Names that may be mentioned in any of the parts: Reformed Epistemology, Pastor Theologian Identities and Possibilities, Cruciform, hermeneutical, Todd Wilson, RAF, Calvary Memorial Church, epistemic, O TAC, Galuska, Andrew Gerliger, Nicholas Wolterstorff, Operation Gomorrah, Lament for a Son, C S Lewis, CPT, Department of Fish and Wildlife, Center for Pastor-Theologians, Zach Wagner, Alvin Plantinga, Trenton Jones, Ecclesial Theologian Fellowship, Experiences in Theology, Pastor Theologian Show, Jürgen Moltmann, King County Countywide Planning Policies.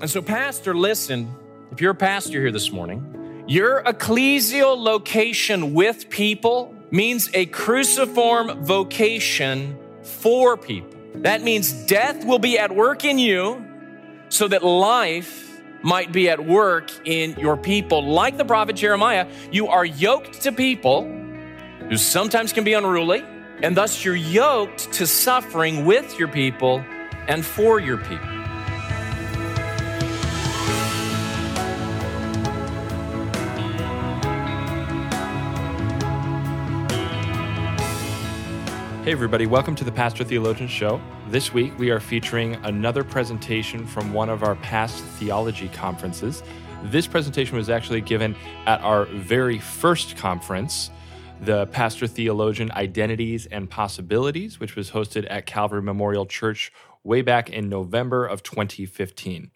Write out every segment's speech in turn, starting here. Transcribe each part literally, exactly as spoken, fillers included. And so, pastor, listen, if you're a pastor here this morning, your ecclesial location with people means a cruciform vocation for people. That means death will be at work in you so that life might be at work in your people. Like the prophet Jeremiah, you are yoked to people who sometimes can be unruly, and thus you're yoked to suffering with your people and for your people. Hey everybody, welcome to the Pastor Theologian Show. This week we are featuring another presentation from one of our past theology conferences. This presentation was actually given at our very first conference, the Pastor Theologian Identities and Possibilities, which was hosted at Calvary Memorial Church way back in November of twenty fifteen.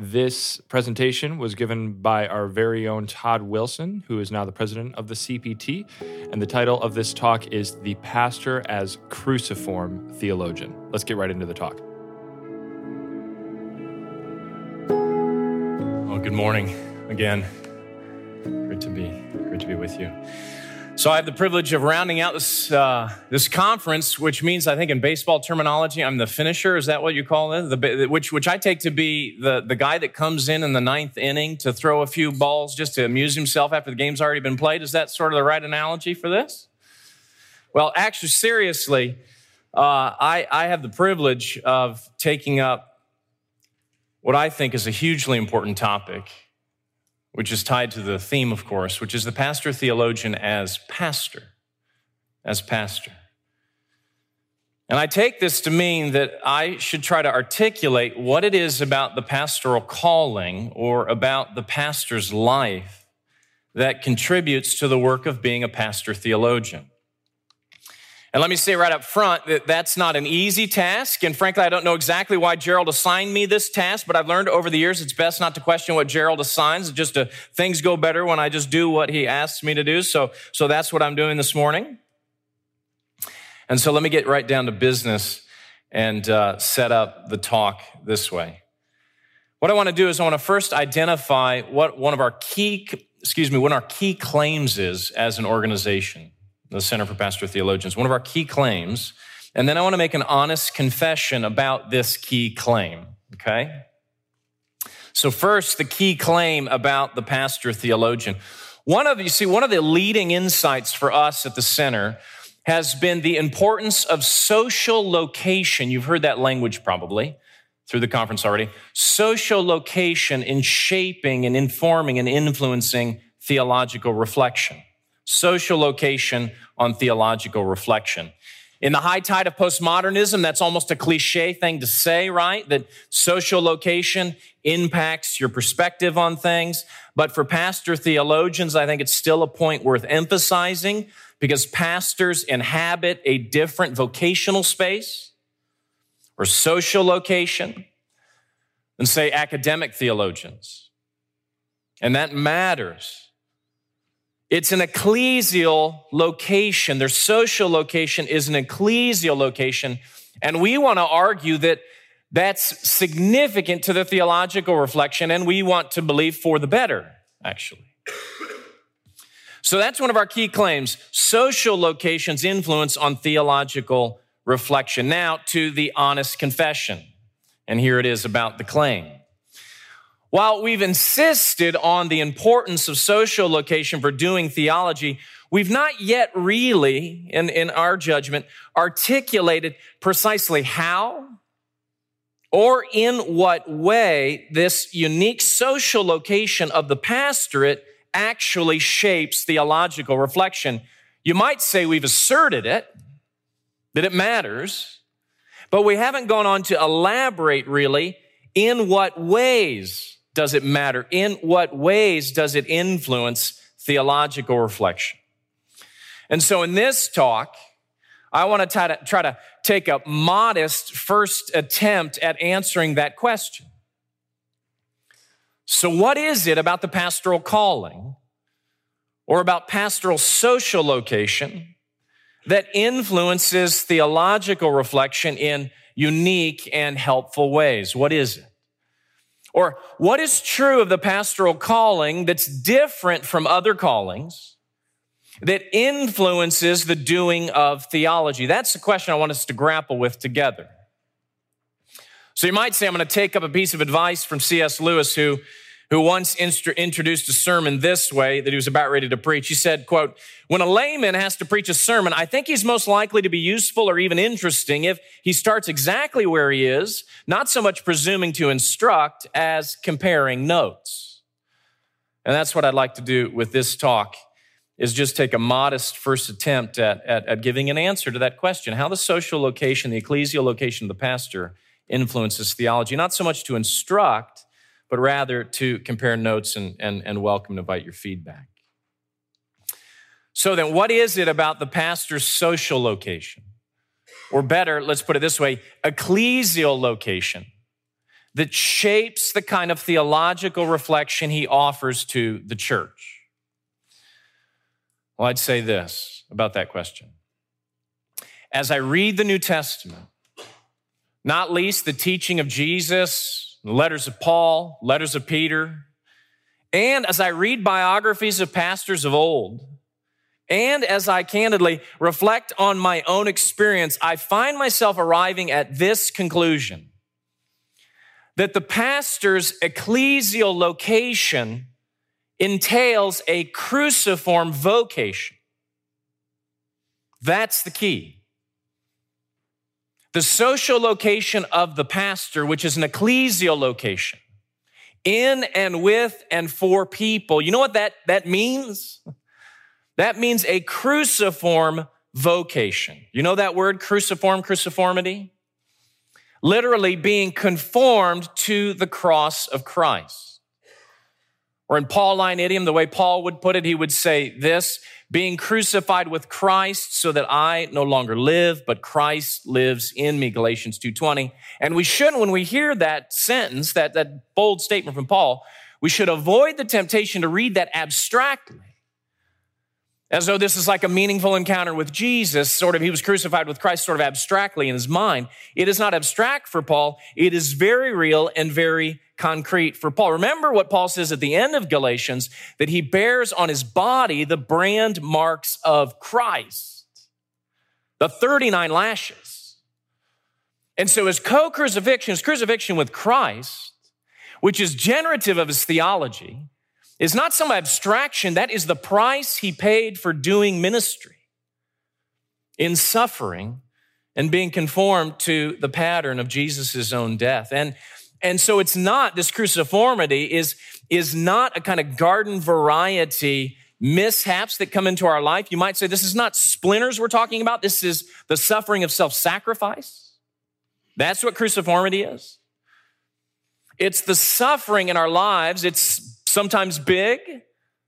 This presentation was given by our very own Todd Wilson, who is now the president of the C P T, and the title of this talk is The Pastor as Cruciform Theologian. Let's get right into the talk. Well, good morning again. Great to be, great to be with you. So I have the privilege of rounding out this uh, this conference, which means, I think in baseball terminology, I'm the finisher. Is that what you call it? The, which which I take to be the, the guy that comes in in the ninth inning to throw a few balls just to amuse himself after the game's already been played. Is that sort of the right analogy for this? Well, actually, seriously, uh, I, I have the privilege of taking up what I think is a hugely important topic, which is tied to the theme, of course, which is the pastor theologian as pastor, as pastor. And I take this to mean that I should try to articulate what it is about the pastoral calling or about the pastor's life that contributes to the work of being a pastor theologian. And let me say right up front that that's not an easy task. And frankly, I don't know exactly why Gerald assigned me this task, but I've learned over the years it's best not to question what Gerald assigns. It's just uh, things go better when I just do what he asks me to do. So, so that's what I'm doing this morning. And so let me get right down to business and uh, set up the talk this way. What I want to do is I want to first identify what one of our key, excuse me, one of our key claims is as an organization, the Center for Pastor-Theologians, one of our key claims. And then I want to make an honest confession about this key claim, okay? So first, the key claim about the pastor-theologian. One of, you see, one of the leading insights for us at the Center has been the importance of social location. You've heard that language probably through the conference already. Social location in shaping and informing and influencing theological reflection. Social location on theological reflection. In the high tide of postmodernism, that's almost a cliche thing to say, right? That social location impacts your perspective on things. But for pastor theologians, I think it's still a point worth emphasizing because pastors inhabit a different vocational space or social location than, say, academic theologians. And that matters. It's an ecclesial location. Their social location is an ecclesial location. And we want to argue that that's significant to the theological reflection, and we want to believe for the better, actually. So that's one of our key claims, social location's influence on theological reflection. Now to the honest confession. And here it is about the claim. While we've insisted on the importance of social location for doing theology, we've not yet really, in, in our judgment, articulated precisely how or in what way this unique social location of the pastorate actually shapes theological reflection. You might say we've asserted it, that it matters, but we haven't gone on to elaborate really in what ways does it matter? In what ways does it influence theological reflection? And so in this talk, I want to try to, try to take a modest first attempt at answering that question. So what is it about the pastoral calling or about pastoral social location that influences theological reflection in unique and helpful ways? What is it? Or what is true of the pastoral calling that's different from other callings that influences the doing of theology? That's the question I want us to grapple with together. So you might say, I'm going to take up a piece of advice from C S Lewis, who, who once instru- introduced a sermon this way that he was about ready to preach. He said, quote, when a layman has to preach a sermon, I think he's most likely to be useful or even interesting if he starts exactly where he is, not so much presuming to instruct as comparing notes. And that's what I'd like to do with this talk, is just take a modest first attempt at, at, at giving an answer to that question, how the social location, the ecclesial location of the pastor influences theology, not so much to instruct, but rather to compare notes and, and, and welcome and invite your feedback. So then, what is it about the pastor's social location? Or better, let's put it this way, ecclesial location that shapes the kind of theological reflection he offers to the church? Well, I'd say this about that question. As I read the New Testament, not least the teaching of Jesus, the letters of Paul, letters of Peter, and as I read biographies of pastors of old, and as I candidly reflect on my own experience, I find myself arriving at this conclusion, that the pastor's ecclesial location entails a cruciform vocation. That's the key. The social location of the pastor, which is an ecclesial location, in and with and for people. You know what that, that means? That means a cruciform vocation. You know that word, cruciform, cruciformity? Literally being conformed to the cross of Christ. Or in Pauline idiom, the way Paul would put it, he would say this, being crucified with Christ so that I no longer live, but Christ lives in me, Galatians two twenty. And we shouldn't, when we hear that sentence, that, that bold statement from Paul, we should avoid the temptation to read that abstractly, as though this is like a meaningful encounter with Jesus, sort of he was crucified with Christ sort of abstractly in his mind. It is not abstract for Paul. It is very real and very concrete for Paul. Remember what Paul says at the end of Galatians, that he bears on his body the brand marks of Christ, the thirty-nine lashes. And so his co-crucifixion, his crucifixion with Christ, which is generative of his theology, is not some abstraction. That is the price he paid for doing ministry in suffering and being conformed to the pattern of Jesus' own death. And And so it's not, this cruciformity is, is not a kind of garden variety mishaps that come into our life. You might say this is not splinters we're talking about. This is the suffering of self-sacrifice. That's what cruciformity is. It's the suffering in our lives. It's sometimes big,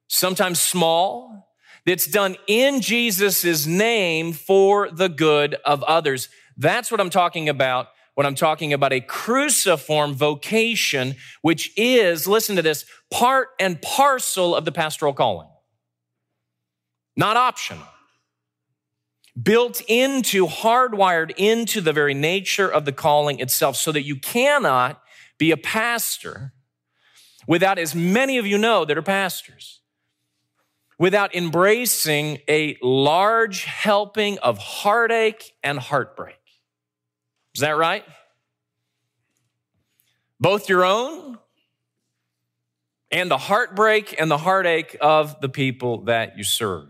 sometimes small. That's done in Jesus' name for the good of others. That's what I'm talking about when I'm talking about a cruciform vocation, which is, listen to this, part and parcel of the pastoral calling. Not optional. Built into, hardwired into the very nature of the calling itself, so that you cannot be a pastor without, as many of you know that are pastors, without embracing a large helping of heartache and heartbreak. Is that right? Both your own and the heartbreak and the heartache of the people that you serve.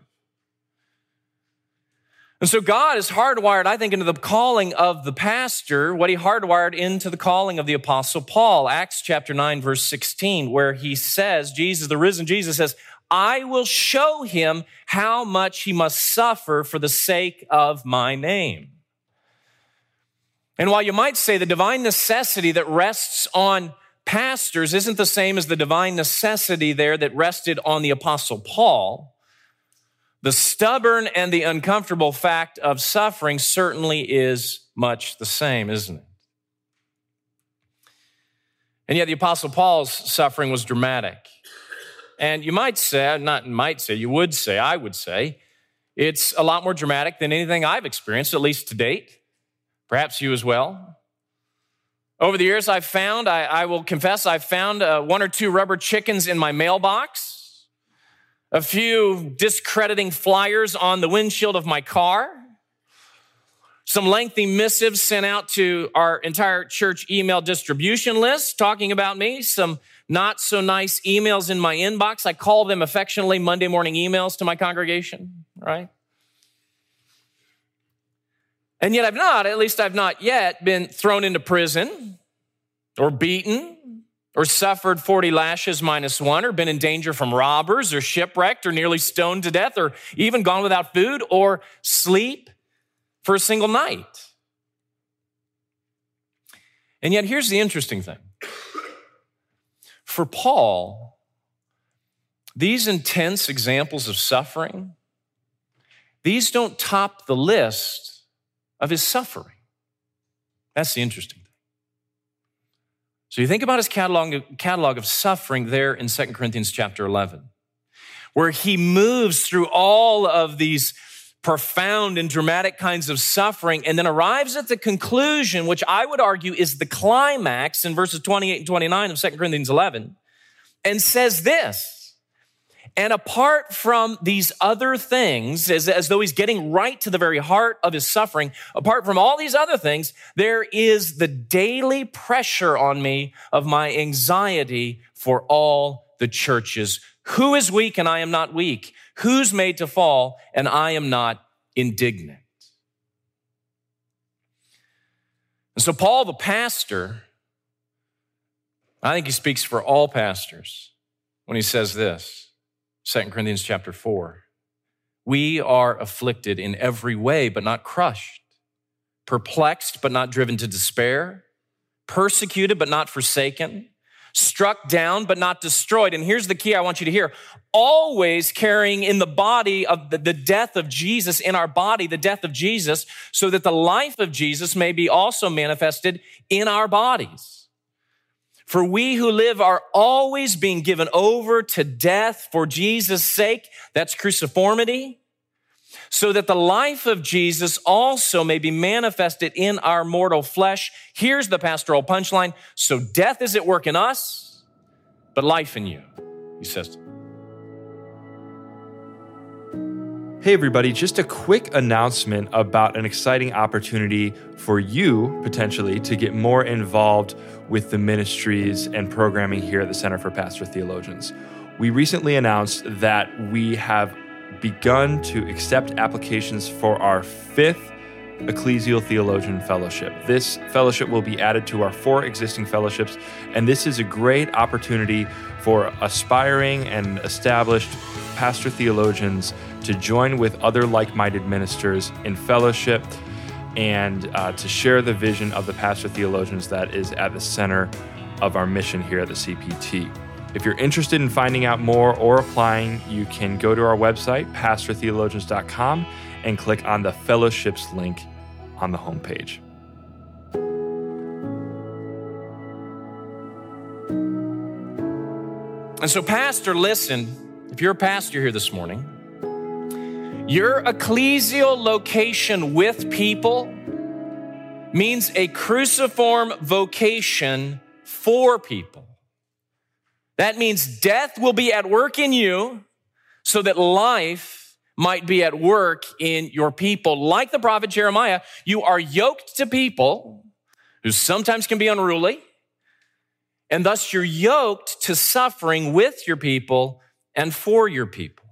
And so God is hardwired, I think, into the calling of the pastor, what he hardwired into the calling of the Apostle Paul, Acts chapter nine, verse sixteen, where he says, Jesus, the risen Jesus says, I will show him how much he must suffer for the sake of my name. And while you might say the divine necessity that rests on pastors isn't the same as the divine necessity there that rested on the Apostle Paul, the stubborn and the uncomfortable fact of suffering certainly is much the same, isn't it? And yet the Apostle Paul's suffering was dramatic. And you might say, not might say, you would say, I would say, it's a lot more dramatic than anything I've experienced, at least to date. Perhaps you as well. Over the years, I've found, I, I will confess, I've found uh, one or two rubber chickens in my mailbox, a few discrediting flyers on the windshield of my car, some lengthy missives sent out to our entire church email distribution list talking about me, some not so nice emails in my inbox. I call them affectionately Monday morning emails to my congregation, right? And yet I've not, at least I've not yet, been thrown into prison or beaten or suffered forty lashes minus one or been in danger from robbers or shipwrecked or nearly stoned to death or even gone without food or sleep for a single night. And yet here's the interesting thing. For Paul, these intense examples of suffering, these don't top the list of his suffering. That's the interesting thing. So you think about his catalog, catalog of suffering there in Second Corinthians chapter eleven, where he moves through all of these profound and dramatic kinds of suffering and then arrives at the conclusion, which I would argue is the climax in verses twenty-eight and twenty-nine of Second Corinthians eleven, and says this, and apart from these other things, as, as though he's getting right to the very heart of his suffering, apart from all these other things, there is the daily pressure on me of my anxiety for all the churches. Who is weak and I am not weak? Who's made to fall and I am not indignant? And so Paul, the pastor, I think he speaks for all pastors when he says this. Second Corinthians chapter four, we are afflicted in every way, but not crushed, perplexed, but not driven to despair, persecuted, but not forsaken, struck down, but not destroyed. And here's the key I want you to hear. Always carrying in the body of the, the death of Jesus, in our body, the death of Jesus, so that the life of Jesus may be also manifested in our bodies. For we who live are always being given over to death for Jesus' sake. That's cruciformity. So that the life of Jesus also may be manifested in our mortal flesh. Here's the pastoral punchline. So death is at work in us, but life in you, he says. Hey everybody, just a quick announcement about an exciting opportunity for you, potentially, to get more involved with the ministries and programming here at the Center for Pastor Theologians. We recently announced that we have begun to accept applications for our fifth Ecclesial Theologian Fellowship. This fellowship will be added to our four existing fellowships, and this is a great opportunity for aspiring and established pastor theologians to join with other like-minded ministers in fellowship and uh, to share the vision of the pastor theologians that is at the center of our mission here at the C P T. If you're interested in finding out more or applying, you can go to our website, pastor theologians dot com, and click on the fellowships link on the homepage. And so, pastor, listen, if you're a pastor here this morning, your ecclesial location with people means a cruciform vocation for people. That means death will be at work in you so that life might be at work in your people. Like the prophet Jeremiah, you are yoked to people who sometimes can be unruly, and thus you're yoked to suffering with your people and for your people.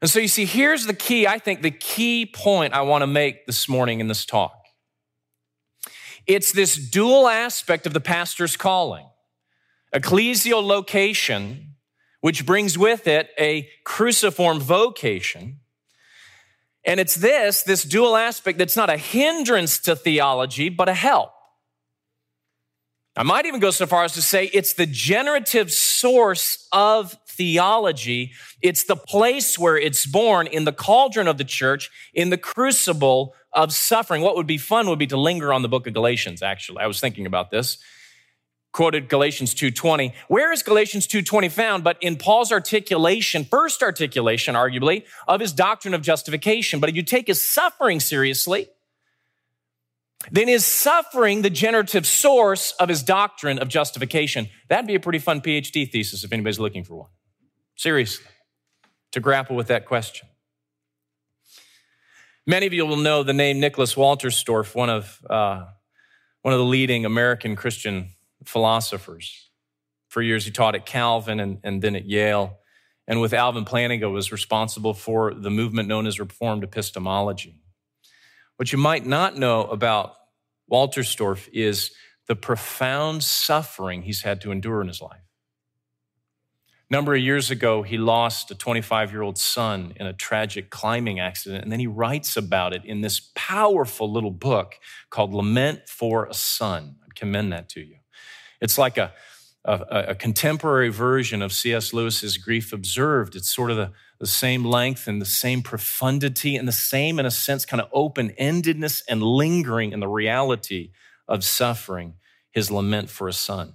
And so you see, here's the key, I think the key point I want to make this morning in this talk. It's this dual aspect of the pastor's calling, ecclesial location, which brings with it a cruciform vocation. And it's this, this dual aspect that's not a hindrance to theology, but a help. I might even go so far as to say it's the generative source of theology. It's the place where it's born, in the cauldron of the church, in the crucible of suffering. What would be fun would be to linger on the book of Galatians, actually. I was thinking about this. Quoted Galatians two twenty. Where is Galatians two twenty found? But in Paul's articulation, first articulation, arguably, of his doctrine of justification. But if you take his suffering seriously, then is suffering the generative source of his doctrine of justification? That'd be a pretty fun PhD thesis if anybody's looking for one. Seriously, to grapple with that question. Many of you will know the name Nicholas Wolterstorff, one of uh, one of the leading American Christian philosophers. For years, he taught at Calvin and, and then at Yale, and with Alvin Plantinga was responsible for the movement known as Reformed Epistemology. What you might not know about Wolterstorff is the profound suffering he's had to endure in his life. A number of years ago, he lost a twenty-five-year-old son in a tragic climbing accident, and then he writes about it in this powerful little book called Lament for a Son. I commend that to you. It's like a, a, a contemporary version of C S Lewis's Grief Observed. It's sort of the, the same length and the same profundity and the same, in a sense, kind of open-endedness and lingering in the reality of suffering, his Lament for a Son.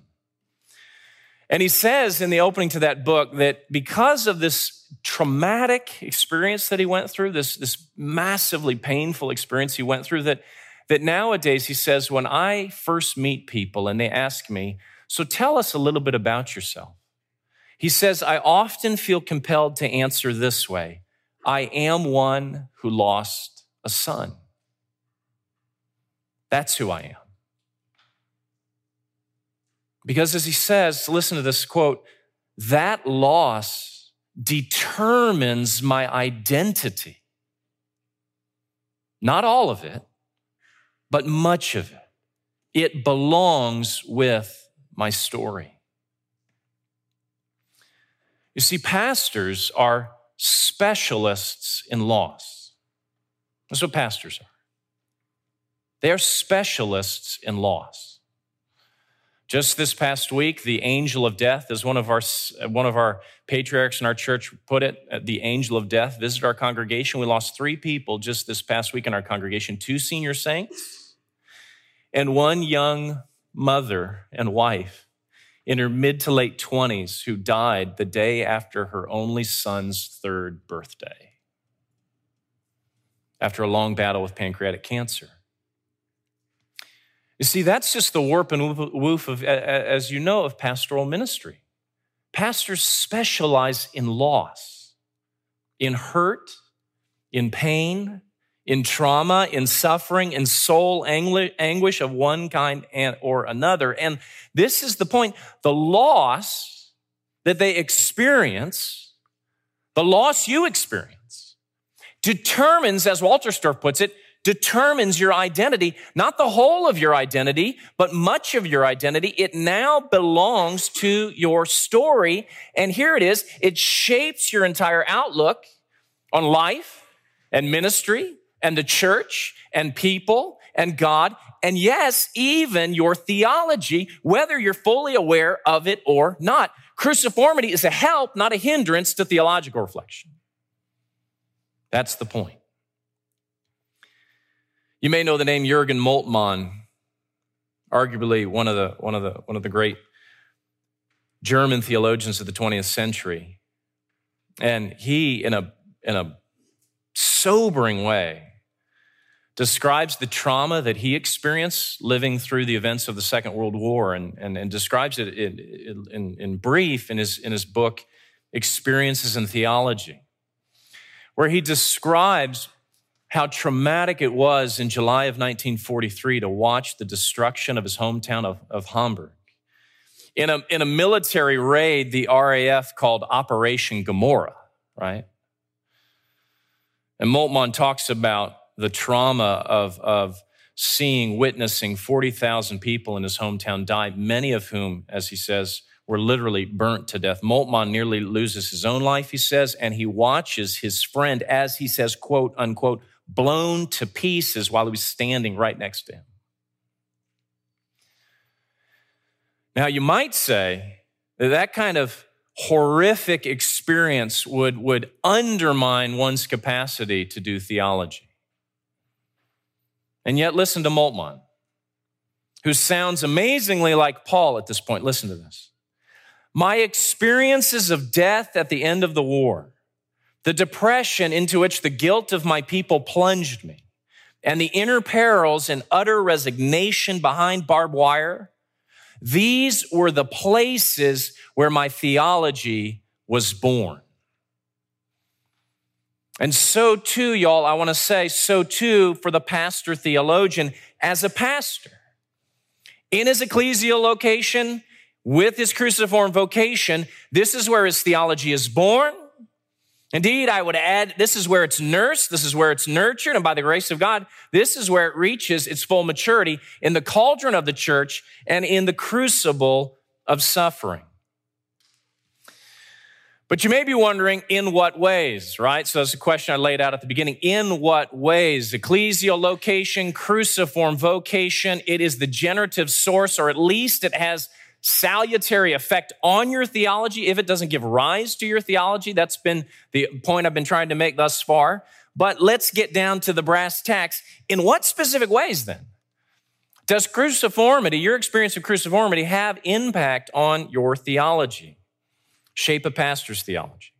And he says in the opening to that book that because of this traumatic experience that he went through, this, this massively painful experience he went through, that, that nowadays, he says, when I first meet people and they ask me, so tell us a little bit about yourself. He says, I often feel compelled to answer this way. I am one who lost a son. That's who I am. Because as he says, listen to this quote, that loss determines my identity. Not all of it, but much of it. It belongs with my story. You see, pastors are specialists in loss. That's what pastors are. They're specialists in loss. Just this past week, the angel of death, as one of our one of our patriarchs in our church put it, the angel of death visited our congregation. We lost three people just this past week in our congregation, two senior saints and one young mother and wife in her mid to late twenties who died the day after her only son's third birthday after a long battle with pancreatic cancer. You see, that's just the warp and woof of, as you know, of pastoral ministry. Pastors specialize in loss, in hurt, in pain, in trauma, in suffering, in soul anguish of one kind or another. And this is the point. The loss that they experience, the loss you experience, determines, as Wolterstorff puts it, determines your identity, not the whole of your identity, but much of your identity. It now belongs to your story. And here it is. It shapes your entire outlook on life and ministry and the church and people and God. And yes, even your theology, whether you're fully aware of it or not. Cruciformity is a help, not a hindrance to theological reflection. That's the point. You may know the name Jürgen Moltmann, arguably one of the one of the one of the great German theologians of the twentieth century, and he, in a in a sobering way, describes the trauma that he experienced living through the events of the Second World War, and and, and describes it in, in in brief in his in his book Experiences in Theology, where he describes how traumatic it was in July of nineteen forty-three to watch the destruction of his hometown of, of Hamburg. In a, in a military raid, the R A F called Operation Gomorrah, right? And Moltmann talks about the trauma of, of seeing, witnessing forty thousand people in his hometown die, many of whom, as he says, were literally burnt to death. Moltmann nearly loses his own life, he says, and he watches his friend as he says, quote, unquote, blown to pieces while he was standing right next to him. Now, you might say that that kind of horrific experience would, would undermine one's capacity to do theology. And yet, listen to Moltmann, who sounds amazingly like Paul at this point. Listen to this. My experiences of death at the end of the war, the depression into which the guilt of my people plunged me, and the inner perils and utter resignation behind barbed wire, these were the places where my theology was born. And so too, y'all, I want to say, so too for the pastor theologian as a pastor. In his ecclesial location, with his cruciform vocation, this is where his theology is born. Indeed, I would add, this is where it's nursed, this is where it's nurtured, and by the grace of God, this is where it reaches its full maturity in the cauldron of the church and in the crucible of suffering. But you may be wondering, in what ways, right? So that's the question I laid out at the beginning. In what ways? Ecclesial location, cruciform vocation, it is the generative source, or at least it has salutary effect on your theology. If it doesn't give rise to your theology, that's been the point I've been trying to make thus far. But let's get down to the brass tacks. In what specific ways, then, does cruciformity, your experience of cruciformity, have impact on your theology? Shape a pastor's theology.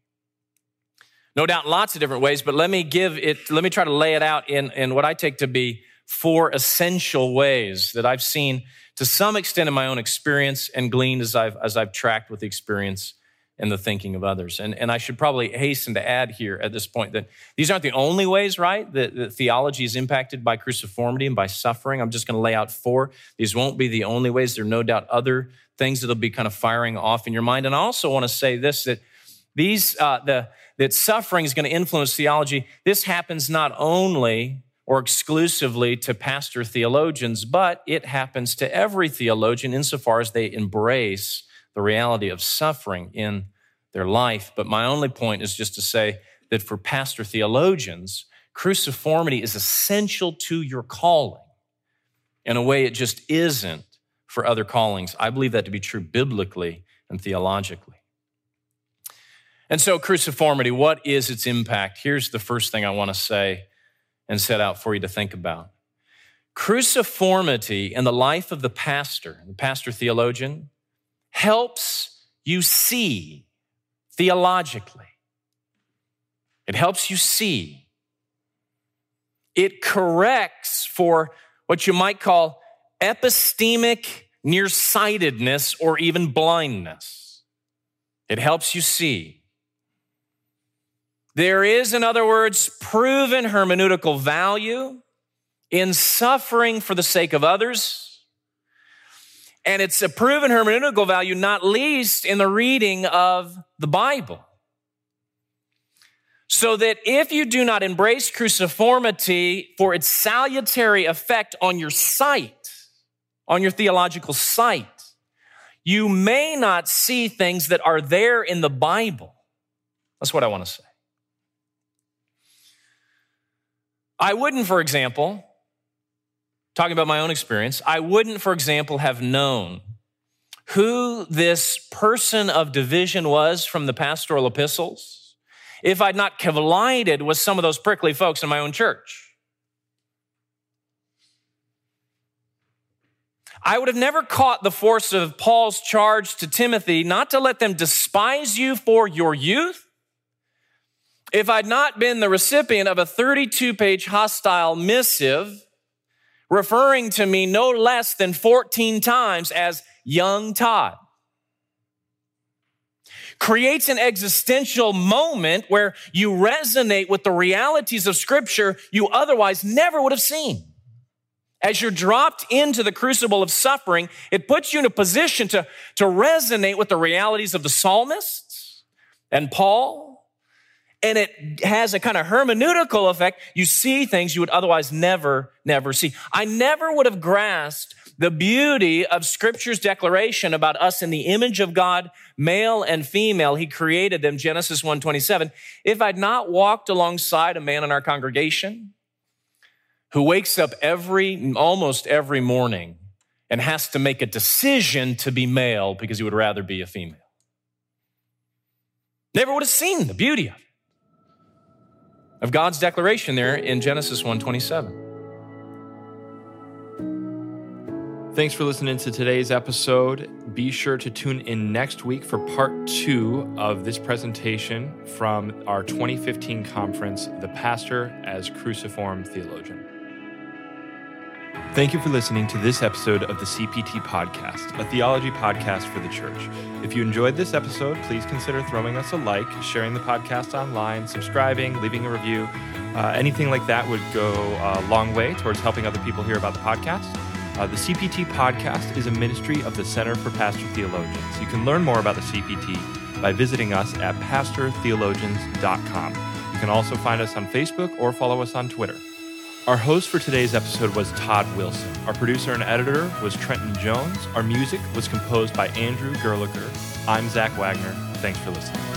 No doubt in lots of different ways, but let me give it, let me try to lay it out in, in what I take to be four essential ways that I've seen to some extent in my own experience and gleaned as I've as I've tracked with the experience and the thinking of others. And, and I should probably hasten to add here at this point that these aren't the only ways, right, that, that theology is impacted by cruciformity and by suffering. I'm just gonna lay out four. These won't be the only ways. There are no doubt other things that'll be kind of firing off in your mind. And I also want to say this, that these uh, the that suffering is going to influence theology. This happens not only or exclusively to pastor theologians, but it happens to every theologian insofar as they embrace the reality of suffering in their life. But my only point is just to say that for pastor theologians, cruciformity is essential to your calling in a way it just isn't for other callings. I believe that to be true biblically and theologically. And so cruciformity, what is its impact? Here's the first thing I want to say and set out for you to think about. Cruciformity in the life of the pastor, the pastor theologian, helps you see theologically. It helps you see. It corrects for what you might call epistemic nearsightedness or even blindness. It helps you see. There is, in other words, proven hermeneutical value in suffering for the sake of others. And it's a proven hermeneutical value, not least in the reading of the Bible. So that if you do not embrace cruciformity for its salutary effect on your sight, on your theological sight, you may not see things that are there in the Bible. That's what I want to say. I wouldn't, for example, talking about my own experience, I wouldn't, for example, have known who this person of division was from the pastoral epistles if I'd not collided with some of those prickly folks in my own church. I would have never caught the force of Paul's charge to Timothy not to let them despise you for your youth if I'd not been the recipient of a thirty-two page hostile missive referring to me no less than fourteen times as young Todd. Creates an existential moment where you resonate with the realities of Scripture you otherwise never would have seen. As you're dropped into the crucible of suffering, it puts you in a position to, to resonate with the realities of the psalmists and Paul, and it has a kind of hermeneutical effect. You see things you would otherwise never, never see. I never would have grasped the beauty of Scripture's declaration about us in the image of God, male and female, He created them, Genesis one twenty-seven, if I'd not walked alongside a man in our congregation who wakes up every, almost every morning and has to make a decision to be male because he would rather be a female. Never would have seen the beauty of it, of God's declaration there in Genesis one twenty-seven. Thanks for listening to today's episode. Be sure to tune in next week for part two of this presentation from our twenty fifteen conference, The Pastor as Cruciform Theologian. Thank you for listening to this episode of the C P T Podcast, a theology podcast for the church. If you enjoyed this episode, please consider throwing us a like, sharing the podcast online, subscribing, leaving a review. Uh, anything like that would go a long way towards helping other people hear about the podcast. Uh, the C P T Podcast is a ministry of the Center for Pastor-Theologians. You can learn more about the C P T by visiting us at pastor theologians dot com. You can also find us on Facebook or follow us on Twitter. Our host for today's episode was Todd Wilson. Our producer and editor was Trenton Jones. Our music was composed by Andrew Gerliger. I'm Zach Wagner. Thanks for listening.